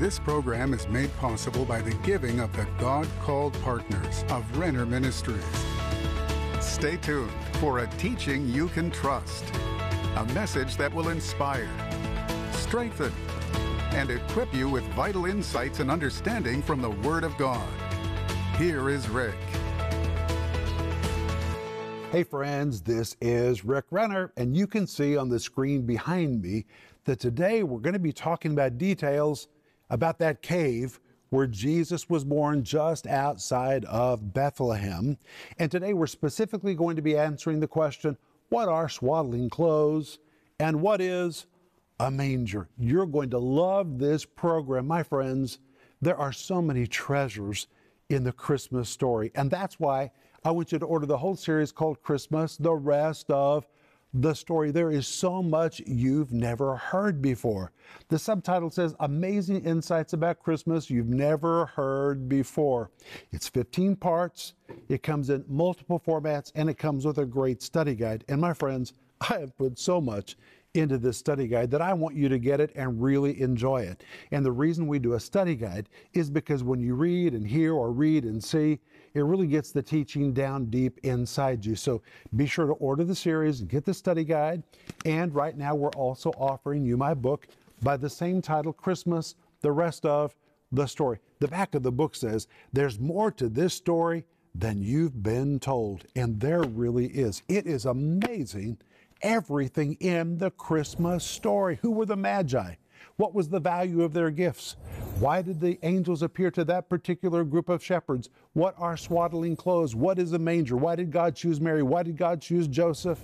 This program is made possible by the giving of the God-called partners of Renner Ministries. Stay tuned for a teaching you can trust, a message that will inspire, strengthen, and equip you with vital insights and understanding from the Word of God. Here is Rick. Hey friends, this is Rick Renner, and you can see on the screen behind me that today we're going to be talking about details about that cave where Jesus was born just outside of Bethlehem. And today we're specifically going to be answering the question, what are swaddling clothes and what is a manger? You're going to love this program, my friends. There are so many treasures in the Christmas story, and that's why I want you to order the whole series called Christmas, the rest of the story. There is so much you've never heard before. The subtitle says, Amazing Insights About Christmas You've Never Heard Before. It's 15 parts. It comes in multiple formats, and it comes with a great study guide. And my friends, I have put so much into this study guide that I want you to get it and really enjoy it. And the reason we do a study guide is because when you read and hear or read and see, it really gets the teaching down deep inside you. So be sure to order the series and get the study guide. And right now we're also offering you my book by the same title, Christmas, the Rest of the Story. The back of the book says, there's more to this story than you've been told. And there really is. It is amazing, everything in the Christmas story. Who were the Magi? What was the value of their gifts? Why did the angels appear to that particular group of shepherds? What are swaddling clothes? What is a manger? Why did God choose Mary? Why did God choose Joseph?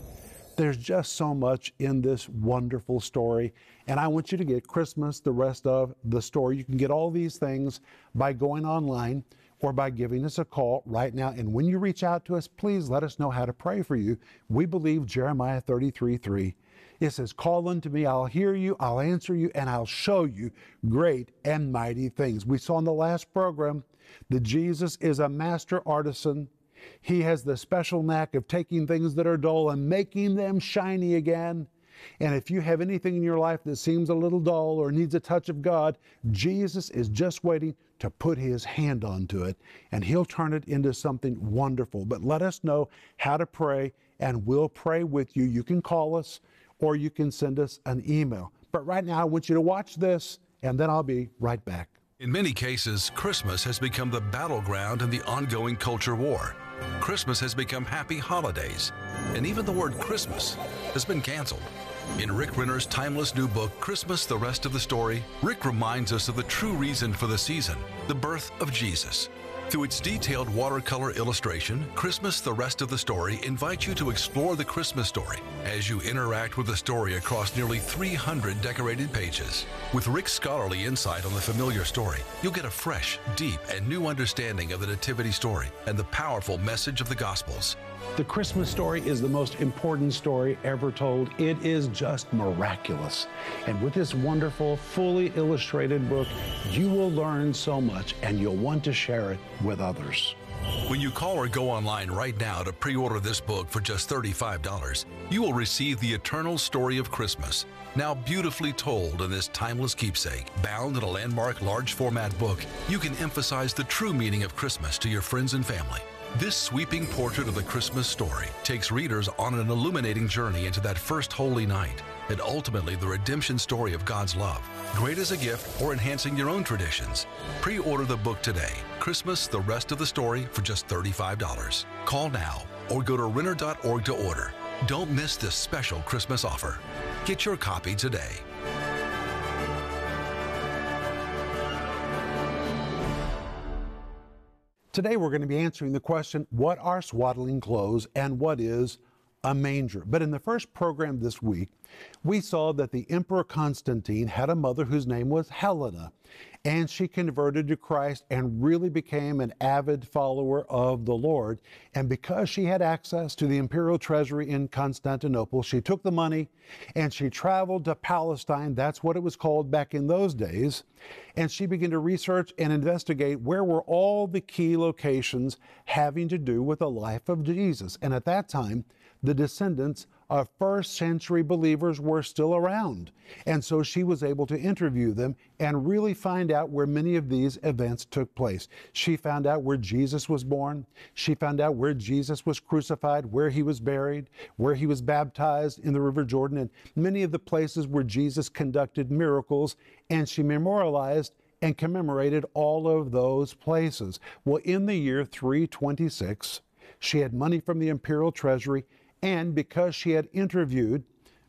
There's just so much in this wonderful story. And I want you to get Christmas, the rest of the story. You can get all these things by going online or by giving us a call right now. And when you reach out to us, please let us know how to pray for you. We believe Jeremiah 33:3. It says, call unto me, I'll hear you, I'll answer you, and I'll show you great and mighty things. We saw in the last program that Jesus is a master artisan. He has the special knack of taking things that are dull and making them shiny again. And if you have anything in your life that seems a little dull or needs a touch of God, Jesus is just waiting to put his hand onto it, and he'll turn it into something wonderful. But let us know how to pray, and we'll pray with you. You can call us, or you can send us an email. But right now, I want you to watch this, and then I'll be right back. In many cases, Christmas has become the battleground in the ongoing culture war. Christmas has become happy holidays, and even the word Christmas has been canceled. In Rick Renner's timeless new book, Christmas, the Rest of the Story, Rick reminds us of the true reason for the season, the birth of Jesus. Through its detailed watercolor illustration, Christmas, the Rest of the Story invites you to explore the Christmas story as you interact with the story across nearly 300 decorated pages. With Rick's scholarly insight on the familiar story, you'll get a fresh, deep, and new understanding of the Nativity story and the powerful message of the Gospels. The Christmas story is the most important story ever told. It is just miraculous. And with this wonderful, fully illustrated book, you will learn so much, and you'll want to share it with others. When you call or go online right now to pre-order this book for just $35, you will receive the eternal story of Christmas, now beautifully told in this timeless keepsake. Bound in a landmark large format book, you can emphasize the true meaning of Christmas to your friends and family. This sweeping portrait of the Christmas story takes readers on an illuminating journey into that first holy night and ultimately the redemption story of God's love. Great as a gift or enhancing your own traditions. Pre-order the book today, Christmas, the Rest of the Story, for just $35. Call now or go to Renner.org to order. Don't miss this special Christmas offer. Get your copy today. Today we're going to be answering the question, what are swaddling clothes and what is a manger? But in the first program this week, we saw that the Emperor Constantine had a mother whose name was Helena, and she converted to Christ and really became an avid follower of the Lord. And because she had access to the imperial treasury in Constantinople, she took the money and she traveled to Palestine. That's what it was called back in those days. And she began to research and investigate where were all the key locations having to do with the life of Jesus. And at that time, the descendants of first century believers were still around. And so she was able to interview them and really find out where many of these events took place. She found out where Jesus was born. She found out where Jesus was crucified, where he was buried, where he was baptized in the River Jordan, and many of the places where Jesus conducted miracles. And she memorialized and commemorated all of those places. Well, in the year 326, she had money from the imperial treasury, and because she had interviewed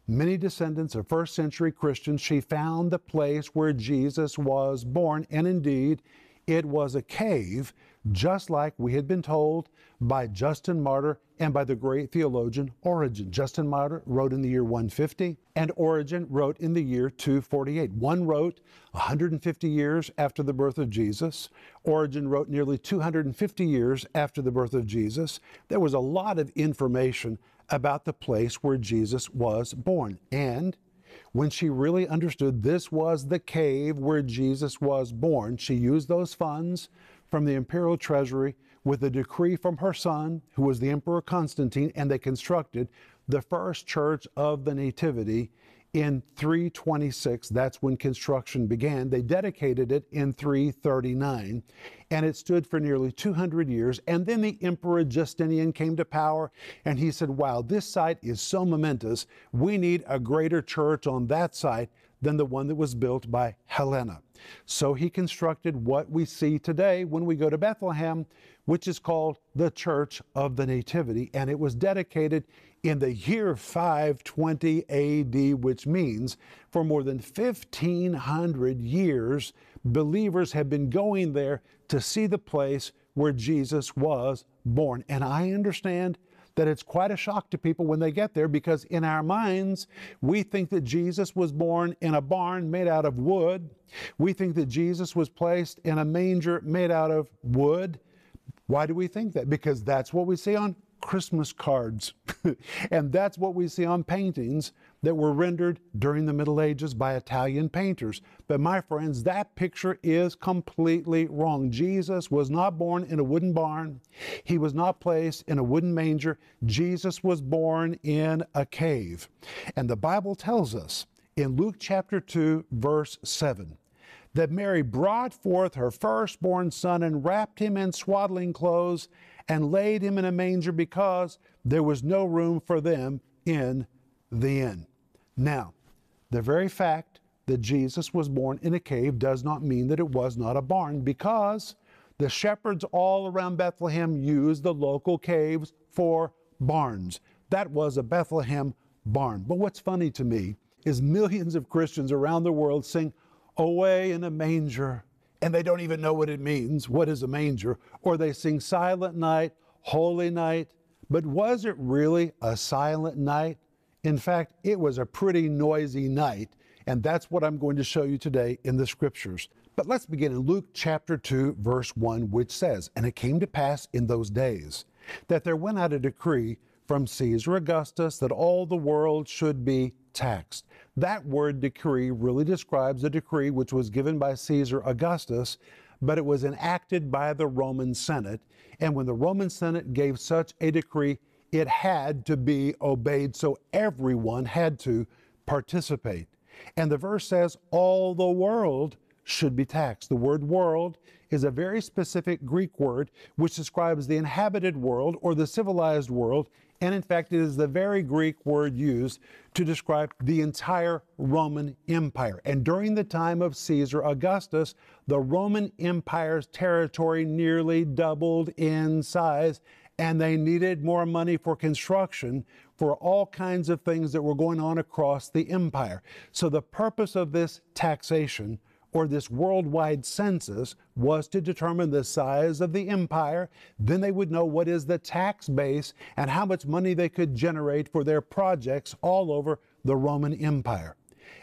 many descendants of first century Christians, she found the place where Jesus was born. And indeed, it was a cave, just like we had been told by Justin Martyr and by the great theologian Origen. Justin Martyr wrote in the year 150, and Origen wrote in the year 248. One wrote 150 years after the birth of Jesus. Origen wrote nearly 250 years after the birth of Jesus. There was a lot of information about the place where Jesus was born. And when she really understood this was the cave where Jesus was born, she used those funds from the imperial treasury with a decree from her son, who was the Emperor Constantine, and they constructed the first Church of the Nativity in 326. That's when construction began. They dedicated it in 339, and it stood for nearly 200 years. And then the Emperor Justinian came to power, and he said, wow, this site is so momentous. We need a greater church on that site than the one that was built by Helena. So he constructed what we see today when we go to Bethlehem, which is called the Church of the Nativity, and it was dedicated in the year 520 AD, which means for more than 1,500 years, believers have been going there to see the place where Jesus was born. And I understand that it's quite a shock to people when they get there, because in our minds, we think that Jesus was born in a barn made out of wood. We think that Jesus was placed in a manger made out of wood. Why do we think that? Because that's what we see on Christmas cards. And that's what we see on paintings that were rendered during the Middle Ages by Italian painters. But my friends, that picture is completely wrong. Jesus was not born in a wooden barn. He was not placed in a wooden manger. Jesus was born in a cave. And the Bible tells us in Luke chapter 2, verse 7, that Mary brought forth her firstborn son and wrapped him in swaddling clothes and laid him in a manger because there was no room for them in the inn. Now, the very fact that Jesus was born in a cave does not mean that it was not a barn, because the shepherds all around Bethlehem used the local caves for barns. That was a Bethlehem barn. But what's funny to me is millions of Christians around the world sing, "Away in a manger," and they don't even know what it means. What is a manger? Or they sing "Silent Night, Holy Night." But was it really a silent night? In fact, it was a pretty noisy night. And that's what I'm going to show you today in the scriptures. But let's begin in Luke chapter 2, verse 1, which says, "And it came to pass in those days that there went out a decree from Caesar Augustus that all the world should be taxed." That word decree really describes a decree which was given by Caesar Augustus, but it was enacted by the Roman Senate. And when the Roman Senate gave such a decree, it had to be obeyed. So everyone had to participate. And the verse says, all the world should be taxed. The word world is a very specific Greek word which describes the inhabited world or the civilized world. And in fact, it is the very Greek word used to describe the entire Roman Empire. And during the time of Caesar Augustus, the Roman Empire's territory nearly doubled in size, and they needed more money for construction for all kinds of things that were going on across the empire. So the purpose of this taxation, or this worldwide census, was to determine the size of the empire. Then they would know what is the tax base and how much money they could generate for their projects all over the Roman Empire.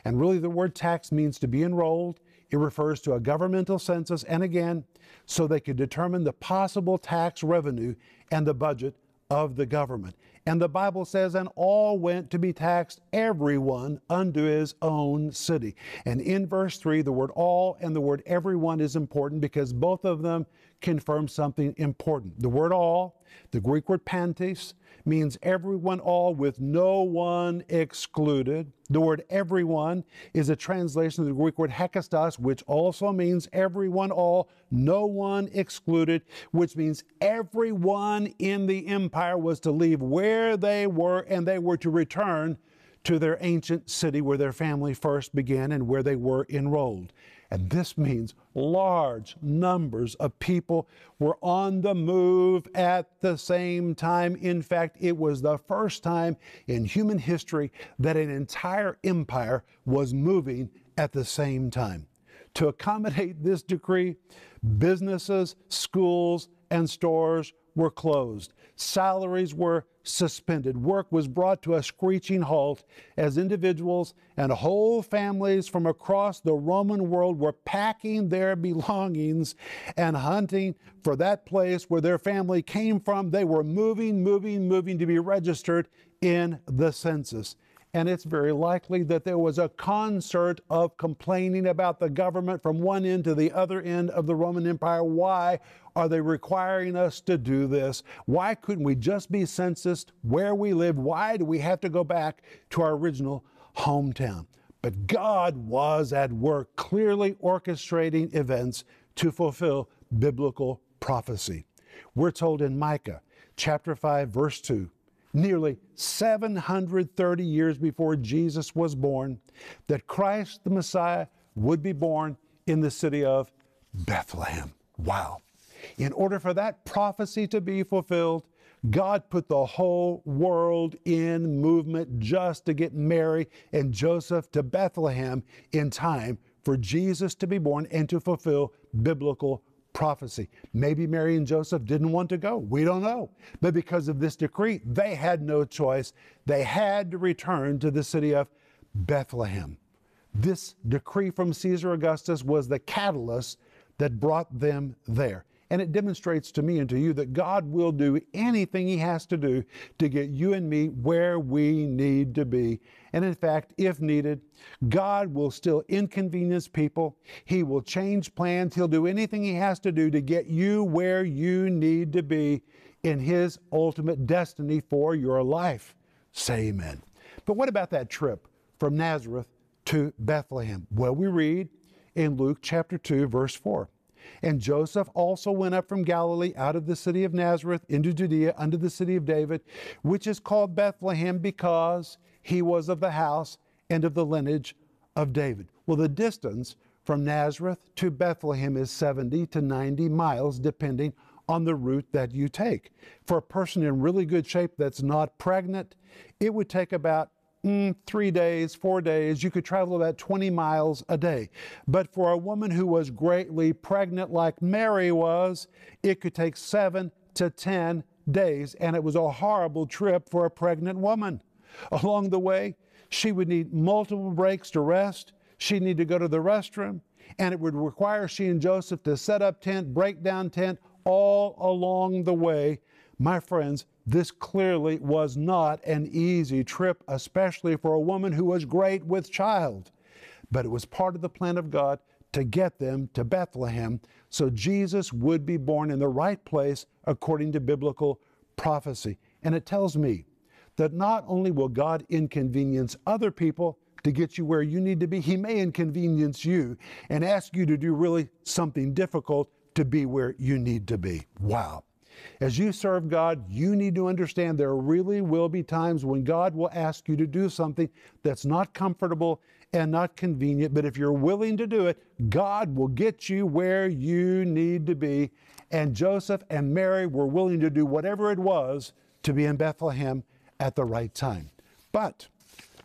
And really, the word tax means to be enrolled. It refers to a governmental census, and again, so they could determine the possible tax revenue and the budget of the government. And the Bible says, and all went to be taxed, everyone unto his own city. And in verse 3, the word all and the word everyone is important because both of them confirms something important. The word all, the Greek word pantes, means everyone, all, with no one excluded. The word everyone is a translation of the Greek word hekastos, which also means everyone, all, no one excluded, which means everyone in the empire was to leave where they were, and they were to return to their ancient city where their family first began and where they were enrolled. And this means large numbers of people were on the move at the same time. In fact, it was the first time in human history that an entire empire was moving at the same time. To accommodate this decree, businesses, schools, and stores were closed. Salaries were suspended. Work was brought to a screeching halt as individuals and whole families from across the Roman world were packing their belongings and hunting for that place where their family came from. They were moving to be registered in the census. And it's very likely that there was a concert of complaining about the government from one end to the other end of the Roman Empire. Why are they requiring us to do this? Why couldn't we just be censused where we live? Why do we have to go back to our original hometown? But God was at work, clearly orchestrating events to fulfill biblical prophecy. We're told in Micah chapter 5, verse 2, nearly 730 years before Jesus was born, that Christ the Messiah would be born in the city of Bethlehem. Wow. In order for that prophecy to be fulfilled, God put the whole world in movement just to get Mary and Joseph to Bethlehem in time for Jesus to be born and to fulfill biblical prophecy. Maybe Mary and Joseph didn't want to go. We don't know. But because of this decree, they had no choice. They had to return to the city of Bethlehem. This decree from Caesar Augustus was the catalyst that brought them there. And it demonstrates to me and to you that God will do anything He has to do to get you and me where we need to be. And in fact, if needed, God will still inconvenience people. He will change plans. He'll do anything He has to do to get you where you need to be in His ultimate destiny for your life. Say amen. But what about that trip from Nazareth to Bethlehem? Well, we read in Luke chapter 2, verse 4. And Joseph also went up from Galilee out of the city of Nazareth into Judea unto the city of David, which is called Bethlehem, because he was of the house and of the lineage of David. Well, the distance from Nazareth to Bethlehem is 70 to 90 miles, depending on the route that you take. For a person in really good shape that's not pregnant, it would take about 3 days, 4 days. You could travel about 20 miles a day. But for a woman who was greatly pregnant like Mary was, it could take 7 to 10 days. And it was a horrible trip for a pregnant woman. Along the way, she would need multiple breaks to rest. She'd need to go to the restroom. And it would require she and Joseph to set up tent, break down tent all along the way. My friends, this clearly was not an easy trip, especially for a woman who was great with child. But it was part of the plan of God to get them to Bethlehem so Jesus would be born in the right place according to biblical prophecy. And it tells me that not only will God inconvenience other people to get you where you need to be, He may inconvenience you and ask you to do really something difficult to be where you need to be. Wow. As you serve God, you need to understand there really will be times when God will ask you to do something that's not comfortable and not convenient. But if you're willing to do it, God will get you where you need to be. And Joseph and Mary were willing to do whatever it was to be in Bethlehem at the right time. But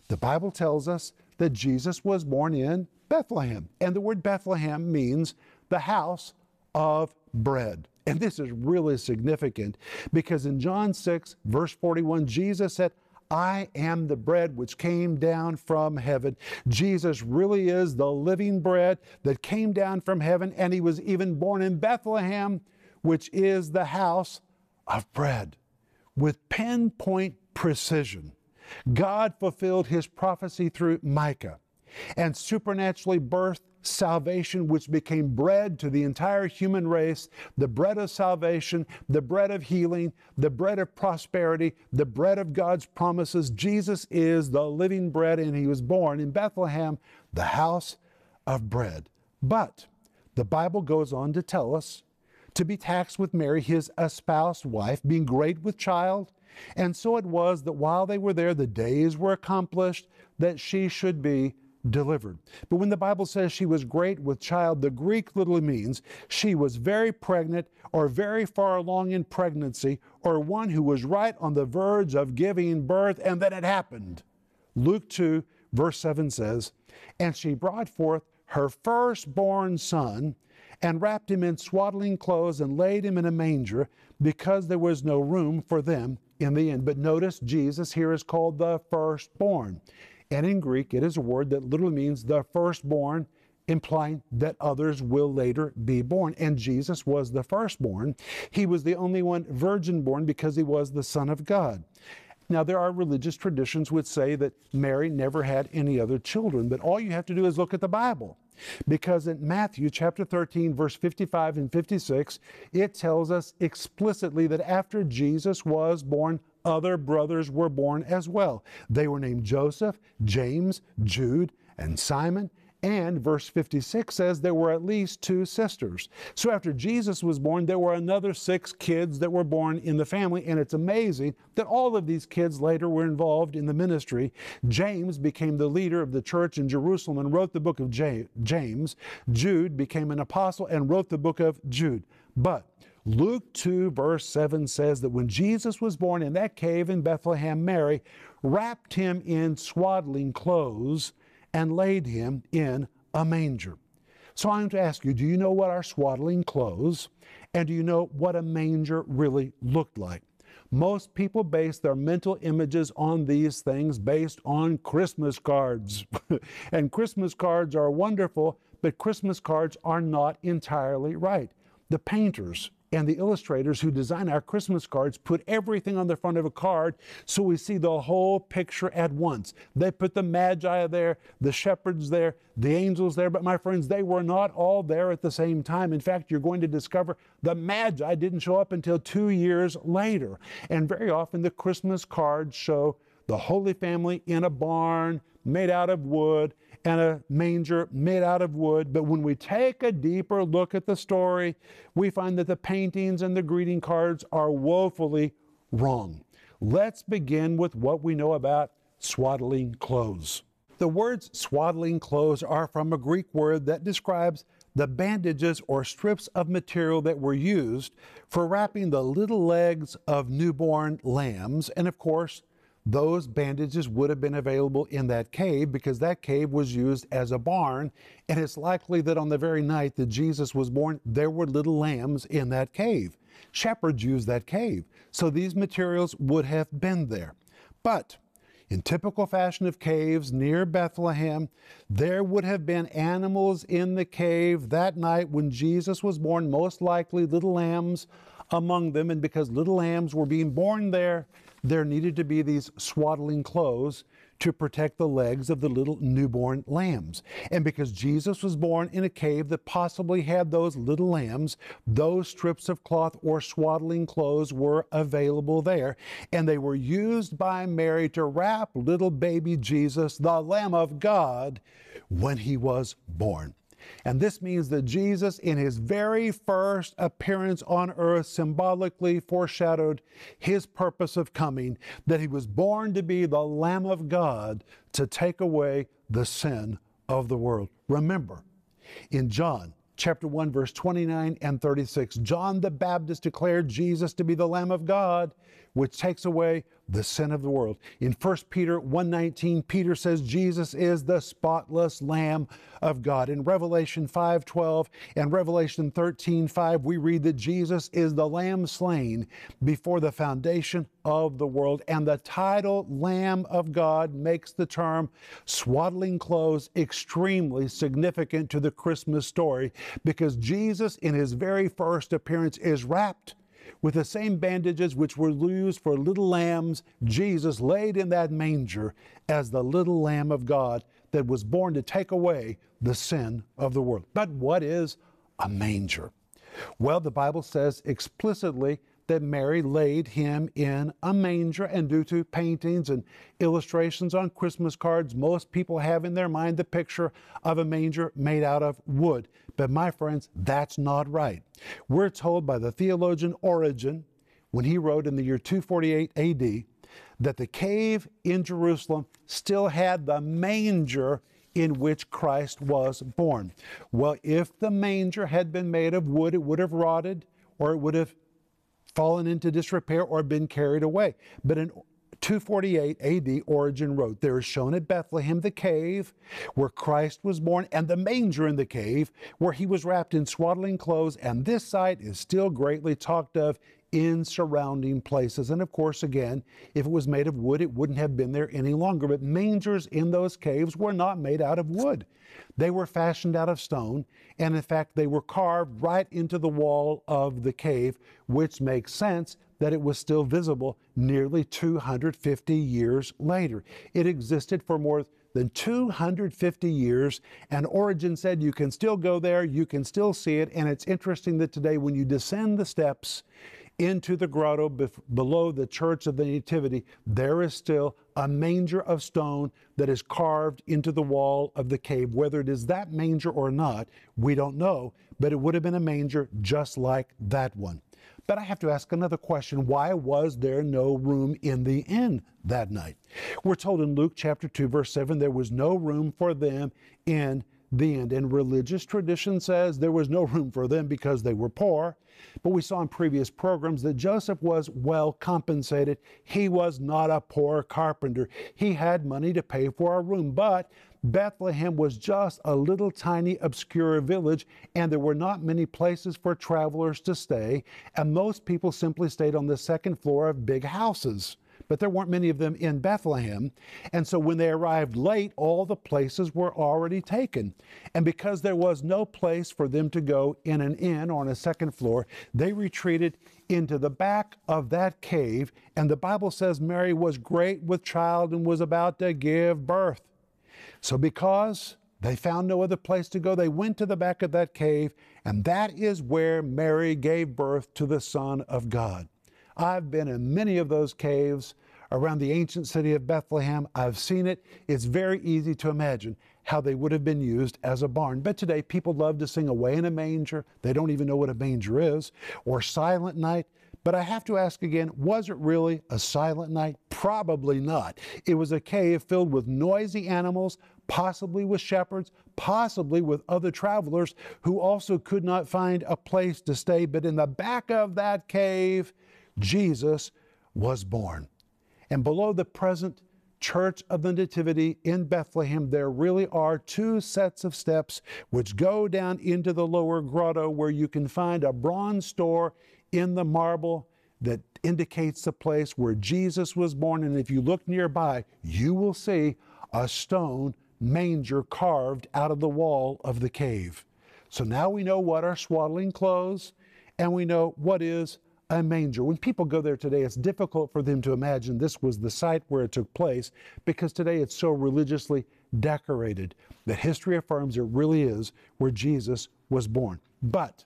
the Bible tells us that Jesus was born in Bethlehem. And the word Bethlehem means the house of bread. And this is really significant because in John 6, verse 41, Jesus said, I am the bread which came down from heaven. Jesus really is the living bread that came down from heaven, and He was even born in Bethlehem, which is the house of bread. With pinpoint precision, God fulfilled His prophecy through Micah and supernaturally birthed salvation, which became bread to the entire human race, the bread of salvation, the bread of healing, the bread of prosperity, the bread of God's promises. Jesus is the living bread, and he was born in Bethlehem, the house of bread. But the Bible goes on to tell us to be taxed with Mary, his espoused wife, being great with child. And so it was that while they were there, the days were accomplished that she should be delivered. But when the Bible says she was great with child, the Greek literally means she was very pregnant or very far along in pregnancy, or one who was right on the verge of giving birth, and then it happened. Luke 2 verse 7 says, "And she brought forth her firstborn son, and wrapped him in swaddling clothes and laid him in a manger, because there was no room for them in the inn." But notice Jesus here is called the firstborn. And in Greek, it is a word that literally means the firstborn, implying that others will later be born. And Jesus was the firstborn. He was the only one virgin born because he was the Son of God. Now, there are religious traditions which say that Mary never had any other children, but all you have to do is look at the Bible. Because in Matthew chapter 13, verse 55 and 56, it tells us explicitly that after Jesus was born, other brothers were born as well. They were named Joseph, James, Jude, and Simon. And verse 56 says there were at least two sisters. So after Jesus was born, there were another 6 kids that were born in the family. And it's amazing that all of these kids later were involved in the ministry. James became the leader of the church in Jerusalem and wrote the book of James. Jude became an apostle and wrote the book of Jude. But Luke 2 verse 7 says that when Jesus was born in that cave in Bethlehem, Mary wrapped him in swaddling clothes and laid him in a manger. So I'm to ask you, do you know what are swaddling clothes? And do you know what a manger really looked like? Most people base their mental images on these things based on Christmas cards. And Christmas cards are wonderful, but Christmas cards are not entirely right. The painters and the illustrators who design our Christmas cards put everything on the front of a card so we see the whole picture at once. They put the Magi there, the shepherds there, the angels there, but my friends, they were not all there at the same time. In fact, you're going to discover the Magi didn't show up until 2 years later. And very often the Christmas cards show the Holy Family in a barn made out of wood and a manger made out of wood. But when we take a deeper look at the story, we find that the paintings and the greeting cards are woefully wrong. Let's begin with what we know about swaddling clothes. The words swaddling clothes are from a Greek word that describes the bandages or strips of material that were used for wrapping the little legs of newborn lambs. And of course, those bandages would have been available in that cave because that cave was used as a barn. And it's likely that on the very night that Jesus was born, there were little lambs in that cave. Shepherds used that cave. So these materials would have been there. But in typical fashion of caves near Bethlehem, there would have been animals in the cave that night when Jesus was born, most likely little lambs among them. And because little lambs were being born there, there needed to be these swaddling clothes to protect the legs of the little newborn lambs. And because Jesus was born in a cave that possibly had those little lambs, those strips of cloth or swaddling clothes were available there. And they were used by Mary to wrap little baby Jesus, the Lamb of God, when he was born. And this means that Jesus, in his very first appearance on earth, symbolically foreshadowed his purpose of coming, that he was born to be the Lamb of God to take away the sin of the world. Remember, in John chapter 1, verse 29 and 36, John the Baptist declared Jesus to be the Lamb of God, which takes away the sin of the world. In 1 Peter 1:19, Peter says Jesus is the spotless Lamb of God. In Revelation 5:12 and Revelation 13:5, we read that Jesus is the Lamb slain before the foundation of the world. And the title Lamb of God makes the term swaddling clothes extremely significant to the Christmas story, because Jesus in his very first appearance is wrapped with the same bandages which were used for little lambs. Jesus laid in that manger as the little Lamb of God that was born to take away the sin of the world. But what is a manger? Well, the Bible says explicitly that Mary laid him in a manger, and due to paintings and illustrations on Christmas cards, most people have in their mind the picture of a manger made out of wood. But my friends, that's not right. We're told by the theologian Origen, when he wrote in the year 248 AD, that the cave in Jerusalem still had the manger in which Christ was born. Well, if the manger had been made of wood, it would have rotted, or it would have fallen into disrepair, or been carried away. But in 248 AD, Origen wrote, "There is shown at Bethlehem the cave where Christ was born, and the manger in the cave where he was wrapped in swaddling clothes, and this site is still greatly talked of in surrounding places." And of course, again, if it was made of wood, it wouldn't have been there any longer. But mangers in those caves were not made out of wood. They were fashioned out of stone, and in fact, they were carved right into the wall of the cave, which makes sense that it was still visible nearly 250 years later. It existed for more than 250 years, and Origen said you can still go there, you can still see it. And it's interesting that today when you descend the steps into the grotto below the Church of the Nativity, there is still a manger of stone that is carved into the wall of the cave. Whether it is that manger or not, we don't know, but it would have been a manger just like that one. But I have to ask another question. Why was there no room in the inn that night? We're told in Luke chapter 2, verse 7, there was no room for them in the inn. And religious tradition says there was no room for them because they were poor. But we saw in previous programs that Joseph was well compensated. He was not a poor carpenter. He had money to pay for a room. But Bethlehem was just a little tiny obscure village, and there were not many places for travelers to stay, and most people simply stayed on the second floor of big houses. But there weren't many of them in Bethlehem, and so when they arrived late, all the places were already taken. And because there was no place for them to go in an inn on a second floor, they retreated into the back of that cave, and the Bible says Mary was great with child and was about to give birth. So because they found no other place to go, they went to the back of that cave, and that is where Mary gave birth to the Son of God. I've been in many of those caves around the ancient city of Bethlehem. I've seen it. It's very easy to imagine how they would have been used as a barn. But today, people love to sing Away in a Manger. They don't even know what a manger is, or Silent Night. But I have to ask again, was it really a silent night? Probably not. It was a cave filled with noisy animals, possibly with shepherds, possibly with other travelers who also could not find a place to stay. But in the back of that cave, Jesus was born. And below the present Church of the Nativity in Bethlehem, there really are two sets of steps which go down into the lower grotto, where you can find a bronze door in the marble that indicates the place where Jesus was born. And if you look nearby, you will see a stone manger carved out of the wall of the cave. So now we know what are swaddling clothes, and we know what is a manger. When people go there today, it's difficult for them to imagine this was the site where it took place, because today it's so religiously decorated that history affirms it really is where Jesus was born. But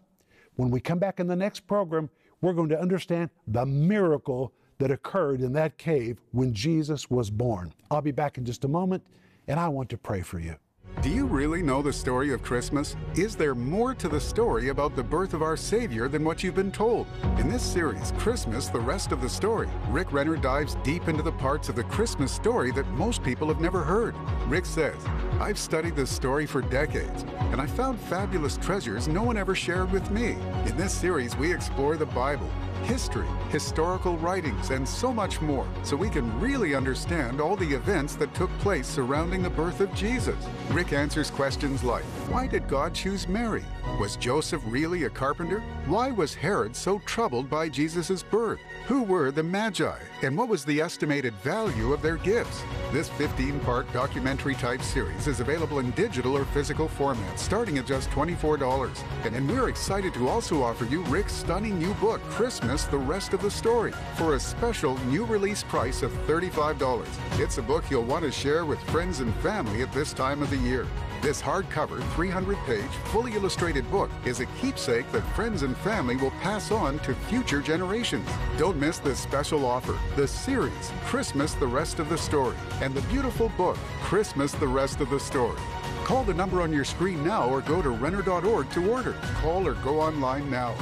when we come back in the next program, we're going to understand the miracle that occurred in that cave when Jesus was born. I'll be back in just a moment, and I want to pray for you. Do you really know the story of Christmas? Is there more to the story about the birth of our Savior than what you've been told? In this series, Christmas, the Rest of the Story, Rick Renner dives deep into the parts of the Christmas story that most people have never heard. Rick says, "I've studied this story for decades, and I found fabulous treasures no one ever shared with me." In this series, we explore the Bible, history, historical writings, and so much more, so we can really understand all the events that took place surrounding the birth of Jesus. Rick answers questions like, why did God choose Mary? Was Joseph really a carpenter? Why was Herod so troubled by Jesus' birth? Who were the Magi, and what was the estimated value of their gifts? This 15-part documentary-type series is is available in digital or physical formats, starting at just $24. And then we're excited to also offer you Rick's stunning new book, Christmas, The Rest of the Story, for a special new release price of $35. It's a book you'll want to share with friends and family at this time of the year. This hardcover, 300-page, fully illustrated book is a keepsake that friends and family will pass on to future generations. Don't miss this special offer, the series, Christmas, The Rest of the Story, and the beautiful book, Christmas, The Rest of the Story. Call the number on your screen now or go to Renner.org to order. Call or go online now.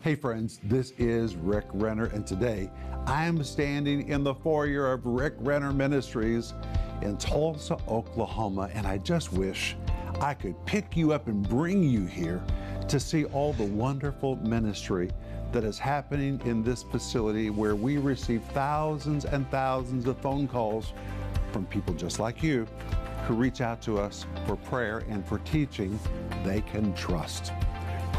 Hey friends, this is Rick Renner, and today I'm standing in the foyer of Rick Renner Ministries in Tulsa, Oklahoma, and I just wish I could pick you up and bring you here to see all the wonderful ministry that is happening in this facility, where we receive thousands and thousands of phone calls from people just like you who reach out to us for prayer and for teaching they can trust.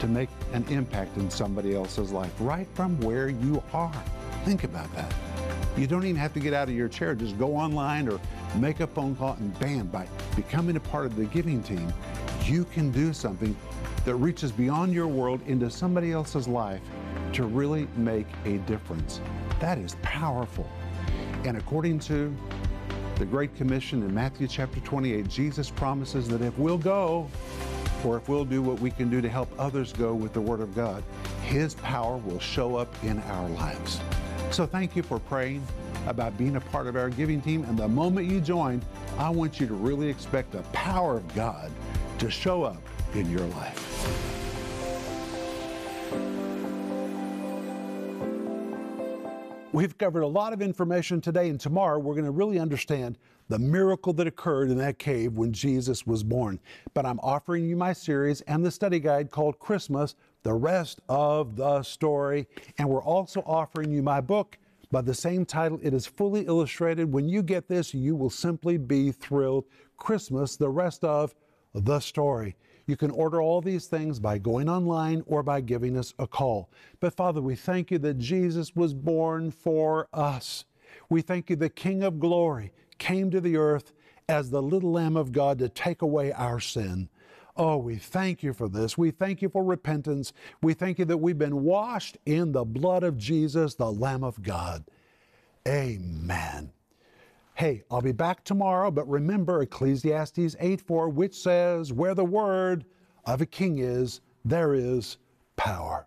to make an impact in somebody else's life, right from where you are. Think about that. You don't even have to get out of your chair. Just go online or make a phone call, and bam, by becoming a part of the giving team, you can do something that reaches beyond your world into somebody else's life to really make a difference. That is powerful. And according to the Great Commission in Matthew chapter 28, Jesus promises that if we'll go, or if we'll do what we can do to help others go with the Word of God, His power will show up in our lives. So thank you for praying about being a part of our giving team. And the moment you join, I want you to really expect the power of God to show up in your life. We've covered a lot of information today, and tomorrow we're going to really understand the miracle that occurred in that cave when Jesus was born. But I'm offering you my series and the study guide called Christmas, The Rest of the Story. And we're also offering you my book by the same title. It is fully illustrated. When you get this, you will simply be thrilled. Christmas, The Rest of the Story. You can order all these things by going online or by giving us a call. But Father, we thank you that Jesus was born for us. We thank you the King of Glory came to the earth as the little Lamb of God to take away our sin. Oh, we thank you for this. We thank you for repentance. We thank you that we've been washed in the blood of Jesus, the Lamb of God. Amen. Hey, I'll be back tomorrow, but remember Ecclesiastes 8:4, which says, "Where the word of a king is, there is power."